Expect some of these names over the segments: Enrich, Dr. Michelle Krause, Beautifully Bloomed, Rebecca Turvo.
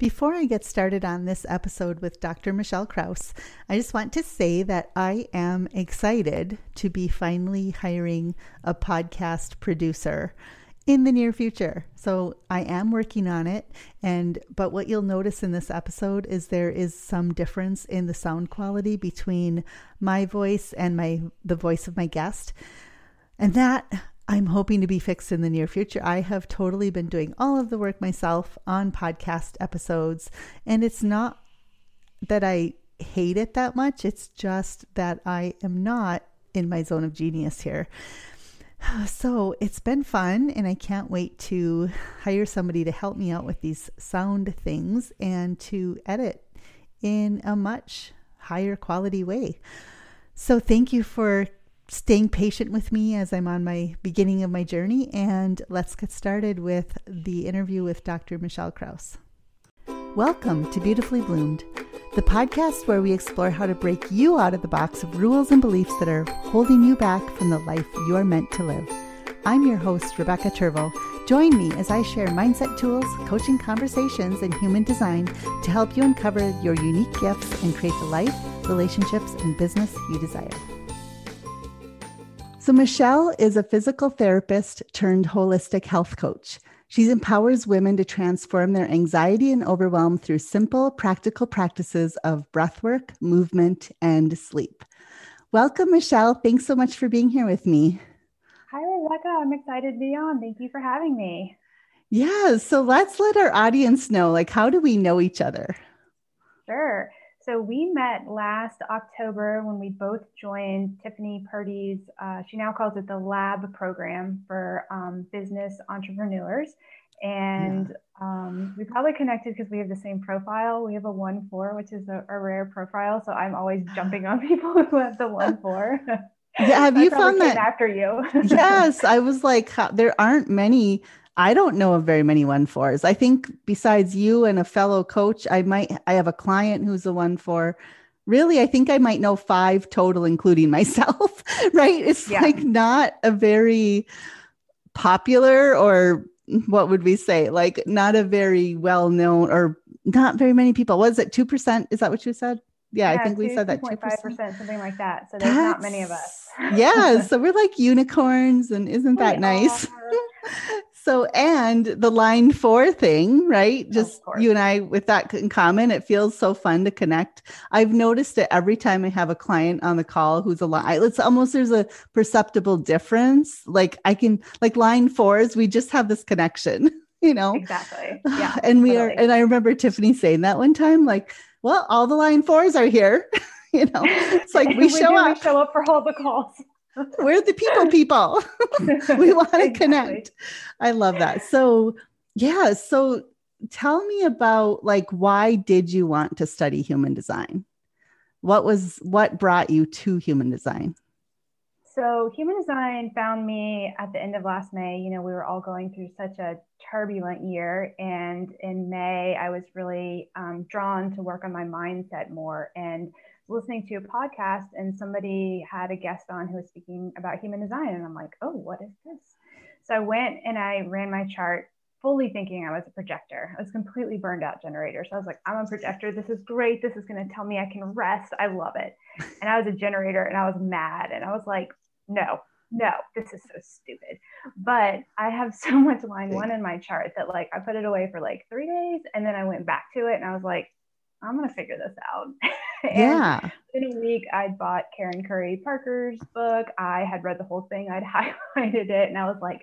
Before I get started on this episode with Dr. Michelle Krause, I just want to say that I am excited to be finally hiring a podcast producer in the near future. So I am working on it. But what you'll notice in this episode is there is some difference in the sound quality between my voice and the voice of my guest. And that I'm hoping to be fixed in the near future. I have totally been doing all of the work myself on podcast episodes. And it's not that I hate it that much. It's just that I am not in my zone of genius here. So it's been fun, and I can't wait to hire somebody to help me out with these sound things and to edit in a much higher quality way. So thank you for staying patient with me as I'm on my beginning of my journey, and let's get started with the interview with Dr. Michelle Krause. Welcome to Beautifully Bloomed, the podcast where we explore how to break you out of the box of rules and beliefs that are holding you back from the life you're meant to live. I'm your host, Rebecca Turvo. Join me as I share mindset tools, coaching conversations, and human design to help you uncover your unique gifts and create the life, relationships, and business you desire. So Michelle is a physical therapist turned holistic health coach. She empowers women to transform their anxiety and overwhelm through simple, practical practices of breathwork, movement, and sleep. Welcome, Michelle. Thanks so much for being here with me. Hi, Rebecca. I'm excited to be on. Thank you for having me. Yeah. So let's let our audience know, how do we know each other? Sure. So we met last October when we both joined Tiffany Purdy's, she now calls it the LAB program for business entrepreneurs. And yeah. We probably connected because we have the same profile. We have a 1-4, which is a rare profile. So I'm always jumping on people who have the 1-4. Yeah, have you found that after you? Yes, I was like, there aren't many. I don't know of very many 1-4s. I think besides you and a fellow coach, I have a client who's a 1-4. Really, I think I might know 5 total, including myself, right? It's not a very popular, or what would we say? Not a very well-known, or not very many people. Was it 2%? Is that what you said? Yeah, I think we said that 2.5%, something like that. So there's not many of us. Yeah. So we're like unicorns, and isn't that nice? So, and the line 4 thing, right? Just you and I with that in common, it feels so fun to connect. I've noticed it every time I have a client on the call who's a line. It's almost, there's a perceptible difference. Line 4s, we just have this connection, Exactly. Yeah. And we are, and I remember Tiffany saying that one time, all the line 4s are here, it's like we show up. We show up for all the calls. We're the people. We want to connect. I love that. So, yeah. So tell me about why did you want to study human design? What brought you to human design? So human design found me at the end of last May. We were all going through such a turbulent year. And in May, I was really drawn to work on my mindset more, and listening to a podcast, and somebody had a guest on who was speaking about human design. And I'm like, oh, what is this? So I went and I ran my chart fully thinking I was a projector. I was completely burned out generator. So I was like, I'm a projector. This is great. This is going to tell me I can rest. I love it. And I was a generator, and I was mad. And I was like, no, this is so stupid. But I have so much line 1 in my chart that I put it away for 3 days. And then I went back to it, and I was like, I'm going to figure this out. And in a week, I'd bought Karen Curry Parker's book. I had read the whole thing. I'd highlighted it. And I was like,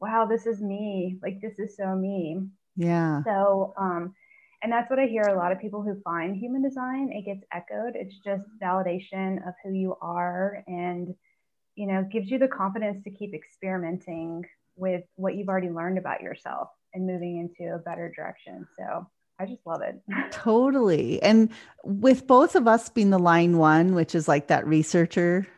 wow, this is me. This is so me. Yeah. So, and that's what I hear a lot of people who find human design. It gets echoed. It's just validation of who you are, and, gives you the confidence to keep experimenting with what you've already learned about yourself and moving into a better direction. So I just love it. Totally. And with both of us being the line 1, which is that researcher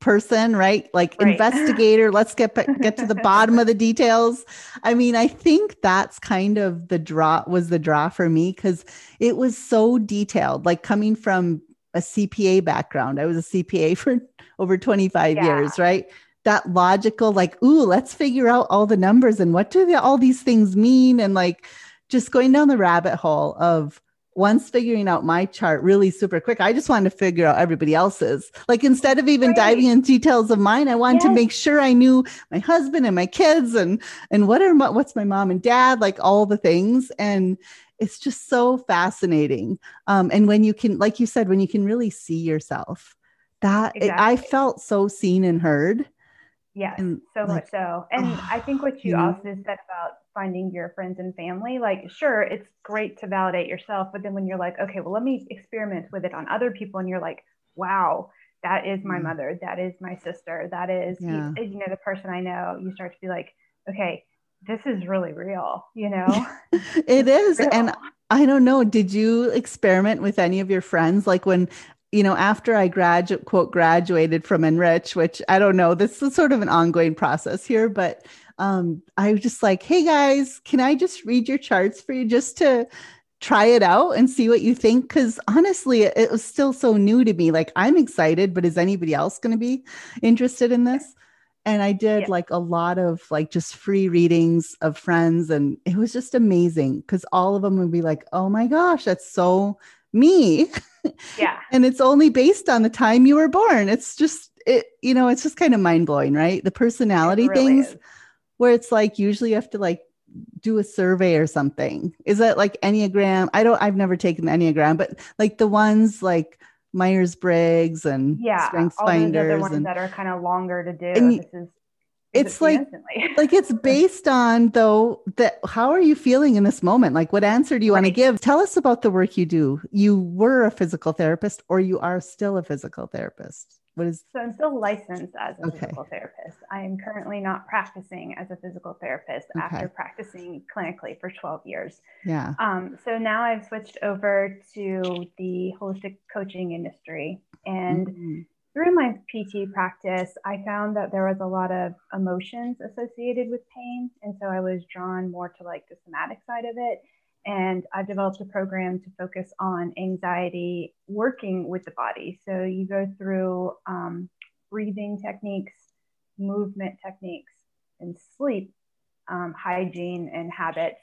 person, right? Investigator, let's get to the bottom of the details. I mean, I think that's kind of the draw for me, because it was so detailed, coming from a CPA background. I was a CPA for over 25 years, right? That logical, let's figure out all the numbers, and what do all these things mean? And just going down the rabbit hole of once figuring out my chart really super quick, I just wanted to figure out everybody else's. Like, instead of even diving into details of mine, I wanted to make sure I knew my husband and my kids and what's my mom and dad, like all the things. And it's just so fascinating. And when you can, like you said, when you can really see yourself, that I felt so seen and heard. Yeah, so much so. And I think what you also said about finding your friends and family, like, sure, it's great to validate yourself. But then when you're like, okay, well, let me experiment with it on other people. And you're like, wow, that is my mother. That is my sister. That is, you know, the person I know. You start to be like, okay, this is really real, you know? It is. Real. And I don't know, did you experiment with any of your friends? Like when, you know, after I graduated from Enrich, which I don't know, this is sort of an ongoing process here, but I was just like, hey guys, can I just read your charts for you just to try it out and see what you think? Because honestly, it was still so new to me. Like, I'm excited, but is anybody else going to be interested in this? And I did like a lot of like just free readings of friends. And it was just amazing because all of them would be like, oh my gosh, that's so me. Yeah. And it's only based on the time you were born. It's just, you know, it's just kind of mind blowing, right? The personality things where it's like, usually you have to like do a survey or something. Is that like Enneagram? I've never taken the Enneagram, but like the ones like Myers-Briggs and Strengths Finders. All the ones that are kind of longer to do. And it's like, it's based on though that how are you feeling in this moment? Like, what answer do you want to give? Tell us about the work you do. You were a physical therapist, or you are still a physical therapist. So I'm still licensed as a physical therapist. I am currently not practicing as a physical therapist after practicing clinically for 12 years. Yeah. So now I've switched over to the holistic coaching industry. And through my PT practice, I found that there was a lot of emotions associated with pain. And so I was drawn more to like the somatic side of it. And I've developed a program to focus on anxiety, working with the body. So you go through breathing techniques, movement techniques, and sleep, hygiene, and habits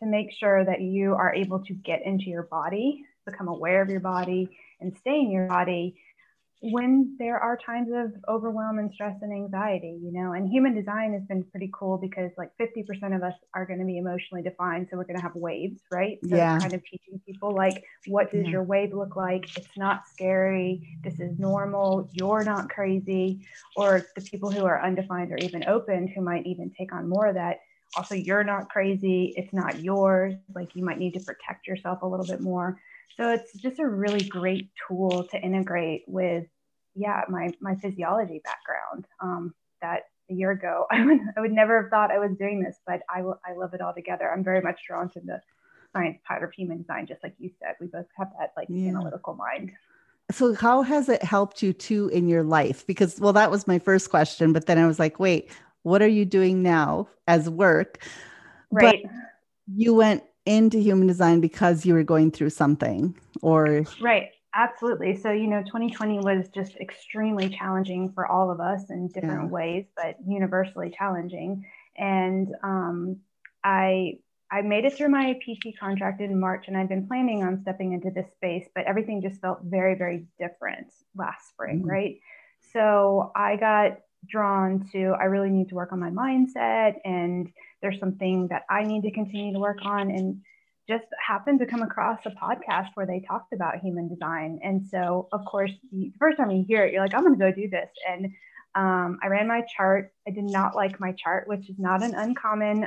to make sure that you are able to get into your body, become aware of your body, and stay in your body when there are times of overwhelm and stress and anxiety, you know. And human design has been pretty cool because like 50% of us are going to be emotionally defined. So we're going to have waves, right? So kind of teaching people like, what does your wave look like? It's not scary. This is normal. You're not crazy. Or the people who are undefined or even opened, who might even take on more of that. Also, you're not crazy. It's not yours. Like, you might need to protect yourself a little bit more. So it's just a really great tool to integrate with my physiology background. That a year ago, I would never have thought I was doing this, but I love it all together. I'm very much drawn to the science part of human design, just like you said. We both have that like analytical mind. So how has it helped you too in your life? Because, well, that was my first question, but then I was like, wait, what are you doing now as work? Right. But you went into human design because you were going through something, or? Right. Absolutely. So, you know, 2020 was just extremely challenging for all of us in different ways, but universally challenging. And I made it through my PT contract in March, and I'd been planning on stepping into this space, but everything just felt very, very different last spring. Mm-hmm. Right. So I got drawn to, I really need to work on my mindset, and there's something that I need to continue to work on, and just happened to come across a podcast where they talked about human design. And so, of course, the first time you hear it, you're like, I'm going to go do this. And I ran my chart. I did not like my chart, which is not an uncommon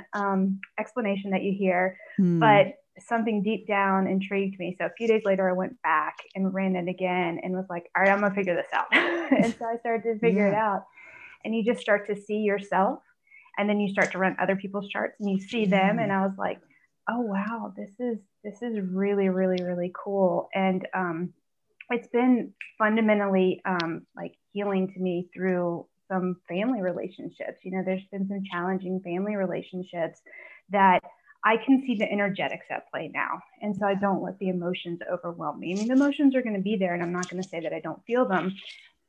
explanation that you hear, but something deep down intrigued me. So a few days later, I went back and ran it again and was like, all right, I'm going to figure this out. And so I started to figure it out. And you just start to see yourself, and then you start to run other people's charts and you see them. And I was like, oh, wow, this is really, really, really cool. And it's been fundamentally like healing to me through some family relationships. You know, there's been some challenging family relationships that I can see the energetics at play now. And so I don't let the emotions overwhelm me. I mean, the emotions are going to be there, and I'm not going to say that I don't feel them,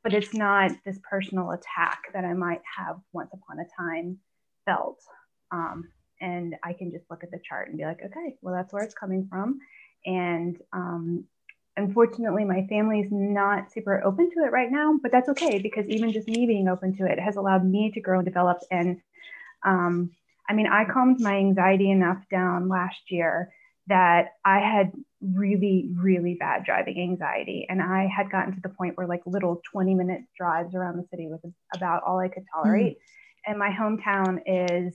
but it's not this personal attack that I might have once upon a time felt. and I can just look at the chart and be like, okay, well, that's where it's coming from. And unfortunately, my family is not super open to it right now, but that's okay, because even just me being open to it has allowed me to grow and develop. And I mean, I calmed my anxiety enough down last year that I had really, really bad driving anxiety. And I had gotten to the point where like little 20-minute drives around the city was about all I could tolerate. Mm-hmm. And my hometown is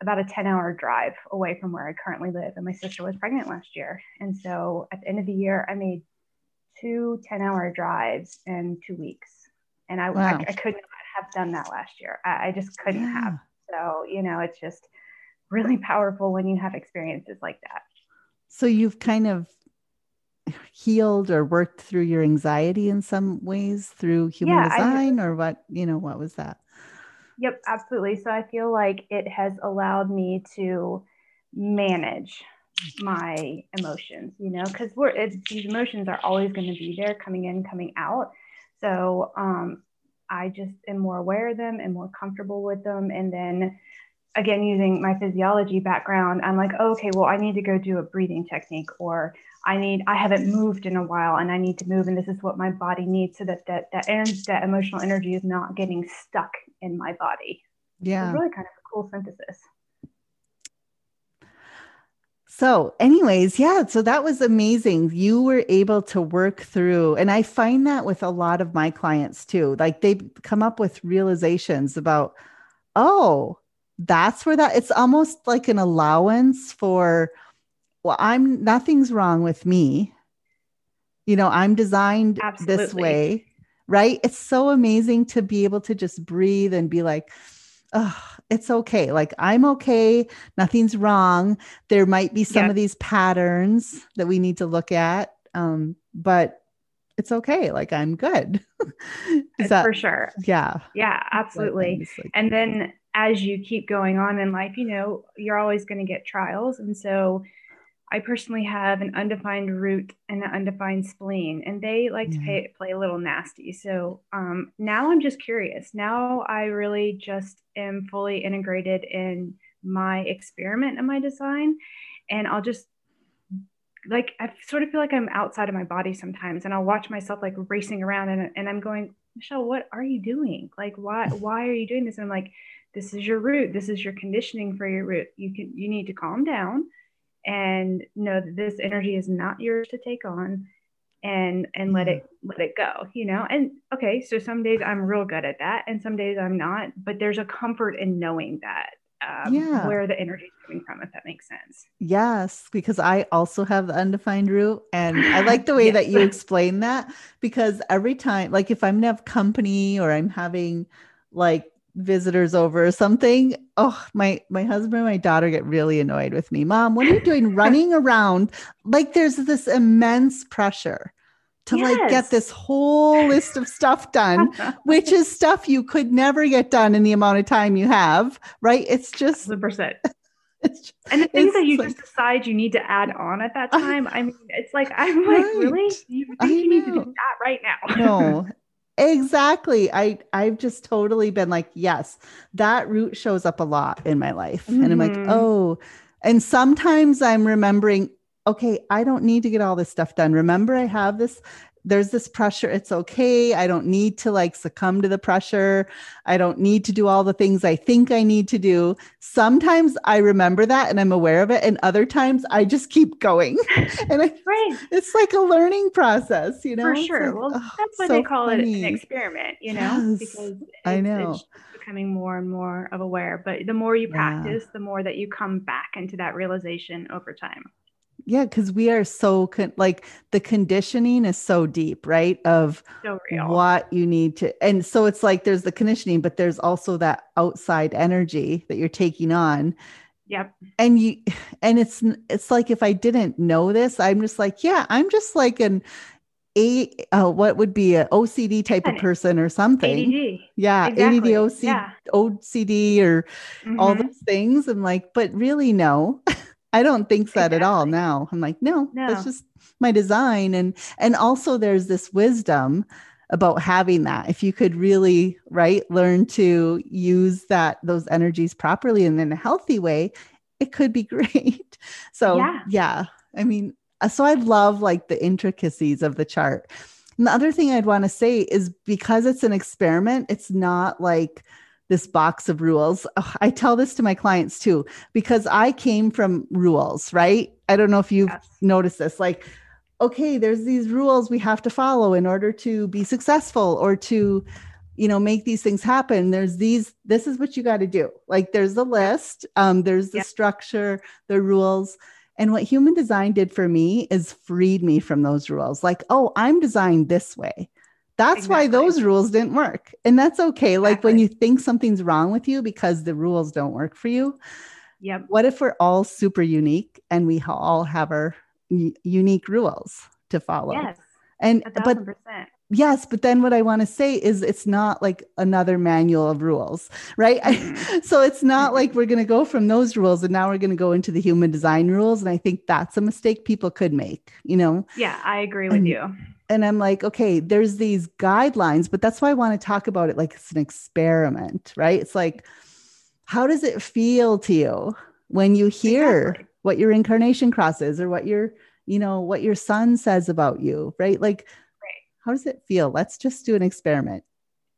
about a 10-hour drive away from where I currently live. And my sister was pregnant last year. And so at the end of the year, I made two 10-hour drives in 2 weeks. And wow. I could not have done that last year. I just couldn't have. So, you know, it's just really powerful when you have experiences like that. So you've kind of healed or worked through your anxiety in some ways through human design, or what, you know, what was that? Yep, absolutely. So I feel like it has allowed me to manage my emotions, you know, because these emotions are always going to be there, coming in, coming out. So I just am more aware of them and more comfortable with them. And then again, using my physiology background, I'm like, oh, okay, well, I need to go do a breathing technique, or I haven't moved in a while and I need to move. And this is what my body needs so that emotional energy is not getting stuck in my body. Yeah. It's really kind of a cool synthesis. So anyways, yeah, so that was amazing. You were able to work through, and I find that with a lot of my clients too, like they come up with realizations about, oh, that's where it's almost like an allowance for, well, nothing's wrong with me. You know, I'm designed Absolutely. This way, right? It's so amazing to be able to just breathe and be like, oh, it's okay. Like I'm okay. Nothing's wrong. There might be some of these patterns that we need to look at. But it's okay. Like I'm good. For sure. Yeah. Yeah, absolutely. And then as you keep going on in life, you know, you're always going to get trials. And so I personally have an undefined root and an undefined spleen, and they like to play a little nasty. So now I'm just curious. Now I really just am fully integrated in my experiment and my design. And I'll just like, I sort of feel like I'm outside of my body sometimes, and I'll watch myself like racing around, and I'm going, Michelle, what are you doing? Like, why are you doing this? And I'm like, this is your root. This is your conditioning for your root. You need to calm down and know that this energy is not yours to take on, and let it go, you know? And okay. So some days I'm real good at that, and some days I'm not, but there's a comfort in knowing that, where the energy is coming from, if that makes sense. Yes. Because I also have the undefined root, and I like the way that you explain that, because every time, like if I'm have company or I'm having like visitors over or something, oh, my husband and my daughter get really annoyed with me. Mom, what are you doing running around? Like there's this immense pressure to like get this whole list of stuff done, which is stuff you could never get done in the amount of time you have, right? It's just 100%. And the things that you just decide you need to add on at that time. I mean, it's like, I'm like, really? You think you need to do that right now? No. Exactly. I've just totally been like, yes, that root shows up a lot in my life. Mm-hmm. And I'm like, oh, and sometimes I'm remembering, okay, I don't need to get all this stuff done. Remember, I have this, there's this pressure. It's okay. I don't need to like succumb to the pressure. I don't need to do all the things I think I need to do. Sometimes I remember that and I'm aware of it. And other times I just keep going. And it's like a learning process, you know? For sure. Like, well, that's why they call it an experiment, you know? Yes, because it's becoming more and more of aware. But the more you practice, the more that you come back into that realization over time. Yeah. Cause we are so like the conditioning is so deep, right? Of so real. What you need to. And so it's like, there's the conditioning, but there's also that outside energy that you're taking on. Yep. And it's like, if I didn't know this, I'm just like, yeah, I'm just like what would be an OCD type of person or something. ADD. Yeah. Exactly. ADD, OCD or all those things. I'm like, but really no. I don't think that at all now. I'm like, no, that's just my design. And also there's this wisdom about having that. If you could really, learn to use those energies properly and in a healthy way, it could be great. So yeah, I mean, so I love the intricacies of the chart. And the other thing I'd want to say is, because it's an experiment, it's not like this box of rules. Oh, I tell this to my clients too, because I came from rules, right? I don't know if you've noticed this, okay, there's these rules we have to follow in order to be successful or to, make these things happen. This is what you got to do. There's the list, there's the structure, the rules. And what human design did for me is freed me from those rules. Oh, I'm designed this way. That's why those rules didn't work. And that's okay. When you think something's wrong with you because the rules don't work for you. Yep. What if we're all super unique and we all have our unique rules to follow? Yes, and 1,000%. But then what I want to say is, it's not another manual of rules, right? Mm-hmm. So it's not we're going to go from those rules and now we're going to go into the human design rules. And I think that's a mistake people could make, Yeah, I agree with you. And I'm okay, there's these guidelines, but that's why I want to talk about it. It's an experiment, right? It's how does it feel to you when you hear what your incarnation cross is, or what your, what your sun says about you, right? How does it feel? Let's just do an experiment.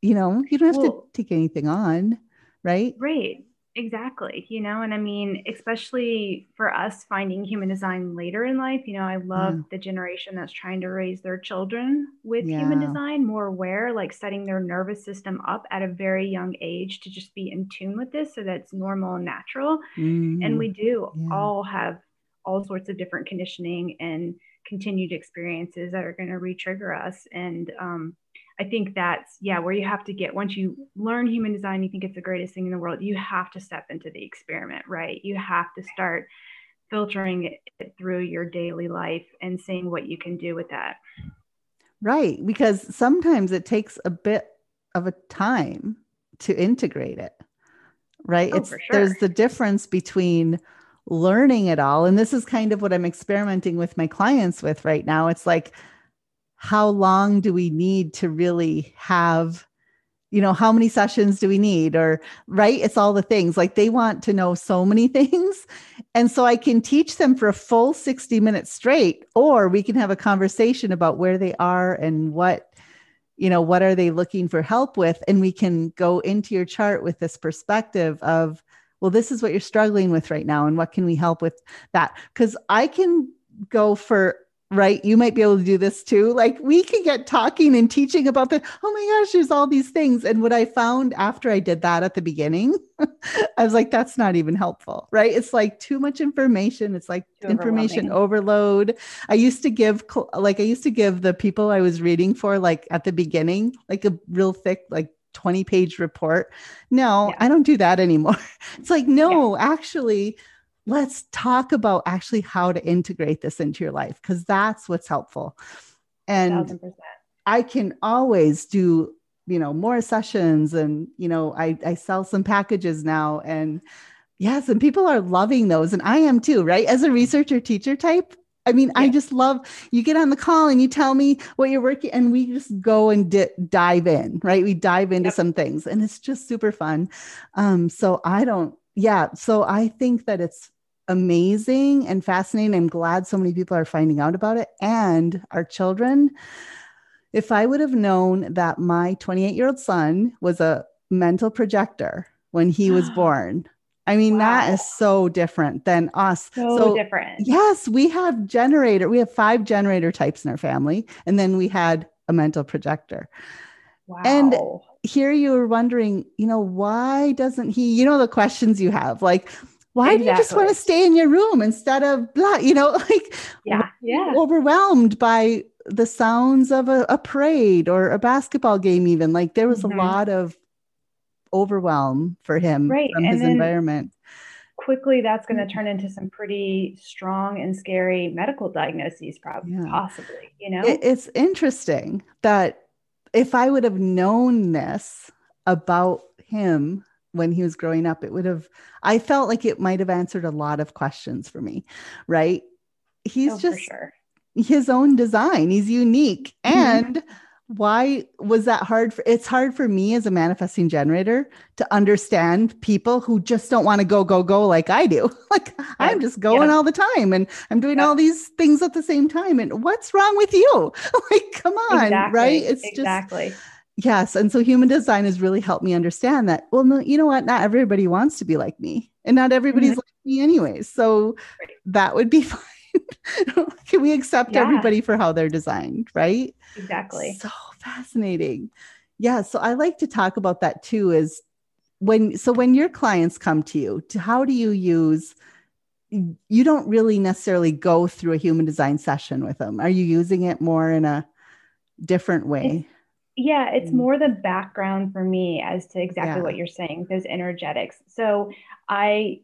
You don't have to take anything on, right? Right. Exactly. And I mean, especially for us finding human design later in life, I love the generation that's trying to raise their children with human design, more aware, setting their nervous system up at a very young age to just be in tune with this. So that's normal and natural. Mm-hmm. And we do all have all sorts of different conditioning and continued experiences that are going to re-trigger us. And, I think that's, where you have to get, once you learn human design, you think it's the greatest thing in the world, you have to step into the experiment, right? You have to start filtering it through your daily life and seeing what you can do with that. Right. Because sometimes it takes a bit of a time to integrate it, right? Oh, for sure. There's the difference between learning it all. And this is kind of what I'm experimenting with my clients with right now. It's how long do we need to really have, how many sessions do we need? Or, right? It's all the things they want to know so many things. And so I can teach them for a full 60 minutes straight, or we can have a conversation about where they are and what are they looking for help with? And we can go into your chart with this perspective of, well, this is what you're struggling with right now. And what can we help with that? Because I can go for, right? You might be able to do this too. We can get talking and teaching about that. Oh my gosh, there's all these things. And what I found after I did that at the beginning, I was that's not even helpful, right? It's too much information. It's information overload. I used to give, the people I was reading for, at the beginning, a real thick, 20 page report. No, I don't do that anymore. It's actually, let's talk about actually how to integrate this into your life, because that's what's helpful. And 1,000%. I can always do, more sessions, and, I sell some packages now, and yes, and people are loving those. And I am too, right? As a researcher teacher type. I mean, I just love, you get on the call and you tell me what you're working, and we just go and dive in, right? We dive into some things, and it's just super fun. So I think that it's amazing and fascinating. I'm glad so many people are finding out about it, and our children. If I would have known that my 28-year-old son was a mental projector when he was born, I mean, that is so different than us. So different. Yes, we have 5 generator types in our family, and then we had a mental projector. Wow. And here you were wondering, why doesn't he, the questions you have, why do you just want to stay in your room instead of blah, overwhelmed by the sounds of a parade or a basketball game, even there was a lot of overwhelm for him from his environment. Quickly, that's going to turn into some pretty strong and scary medical diagnoses, probably, possibly, It's interesting that if I would have known this about him when he was growing up, I felt it might've answered a lot of questions for me, right? He's just his own design. He's unique. And Why was that hard? It's hard for me as a manifesting generator to understand people who just don't want to go like I do. Like I'm just going all the time and I'm doing all these things at the same time. And what's wrong with you? Like, come on, right? It's just. Yes. And so human design has really helped me understand that, well, no, you know what? Not everybody wants to be like me and not everybody's like me anyways. So that would be fine. Can we accept everybody for how they're designed, right? Exactly. So fascinating. Yeah. So I like to talk about that too, is when your clients come to you, how do you use, you don't really necessarily go through a human design session with them. Are you using it more in a different way? Yeah, it's more the background for me as to exactly what you're saying, those energetics. So I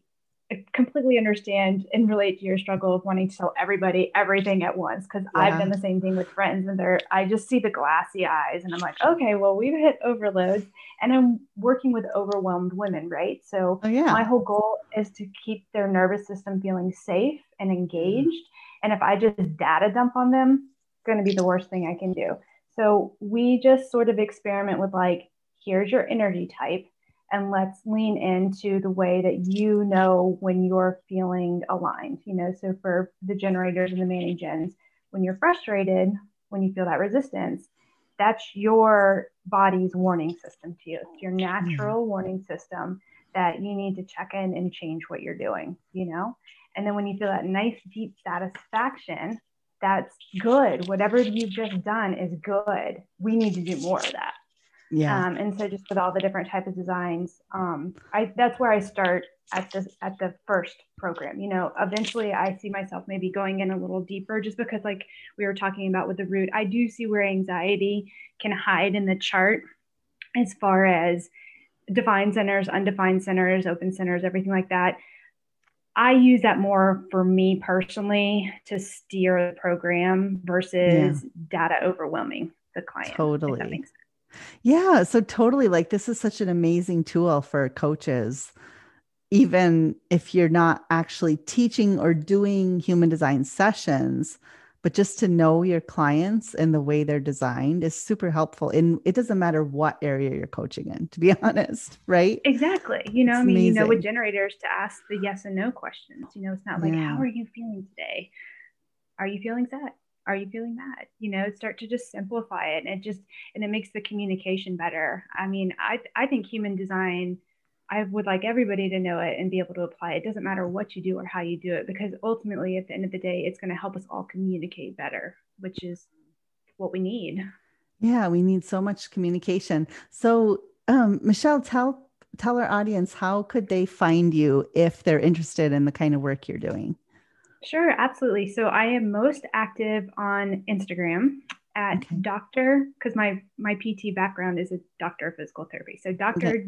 completely understand and relate to your struggle of wanting to tell everybody everything at once, because I've done the same thing with friends and I just see the glassy eyes and I'm like, okay, well, we've hit overload and I'm working with overwhelmed women, right? So my whole goal is to keep their nervous system feeling safe and engaged. Mm-hmm. And if I just data dump on them, it's going to be the worst thing I can do. So we just sort of experiment with like, here's your energy type. And let's lean into the way that you know when you're feeling aligned, you know, so for the generators and the main gens, when you're frustrated, when you feel that resistance, that's your body's warning system to you. It's your natural warning system that you need to check in and change what you're doing, you know? And then when you feel that nice, deep satisfaction, that's good. Whatever you've just done is good. We need to do more of that. Yeah. And so just with all the different types of designs, that's where I start at the first program, you know, eventually I see myself maybe going in a little deeper just because like we were talking about with the root, I do see where anxiety can hide in the chart as far as defined centers, undefined centers, open centers, everything like that. I use that more for me personally to steer the program versus data overwhelming the client. Totally. If that makes sense. Yeah. So totally. Like this is such an amazing tool for coaches, even if you're not actually teaching or doing human design sessions, but just to know your clients and the way they're designed is super helpful. And it doesn't matter what area you're coaching in, to be honest. Right. Exactly. You know, it's amazing. You know, with generators to ask the yes and no questions, you know, it's not like, how are you feeling today? Are you feeling sad? Are you feeling mad? You know, start to just simplify it. And it makes the communication better. I mean, I think human design, I would like everybody to know it and be able to apply it. It doesn't matter what you do or how you do it, because ultimately at the end of the day, it's going to help us all communicate better, which is what we need. Yeah. We need so much communication. So Michelle, tell our audience, how could they find you if they're interested in the kind of work you're doing? Sure, absolutely. So I am most active on Instagram at Dr. because my PT background is a doctor of physical therapy. So Dr.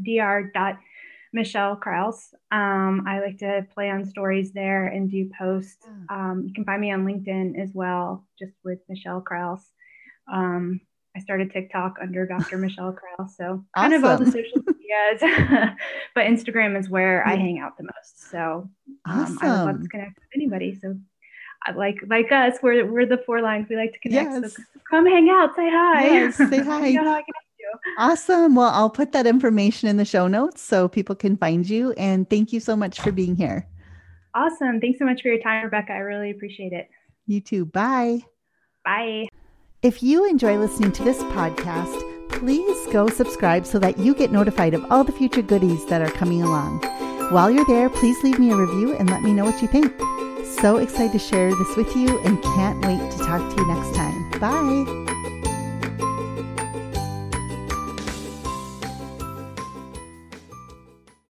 Michelle Krause. I like to play on stories there and do posts. You can find me on LinkedIn as well, just with Michelle Krause. I started TikTok under Dr. Michelle Krause. So kind of all the social medias, but Instagram is where I hang out the most. So I would love to connect with anybody. So like us, we're the four lines. We like to connect. Yes. So come hang out, say hi. Yes, say hi. You know how I can help you. Awesome. Well, I'll put that information in the show notes so people can find you. And thank you so much for being here. Awesome. Thanks so much for your time, Rebecca. I really appreciate it. You too. Bye. Bye. If you enjoy listening to this podcast, please go subscribe so that you get notified of all the future goodies that are coming along. While you're there, please leave me a review and let me know what you think. So excited to share this with you and can't wait to talk to you next time. Bye.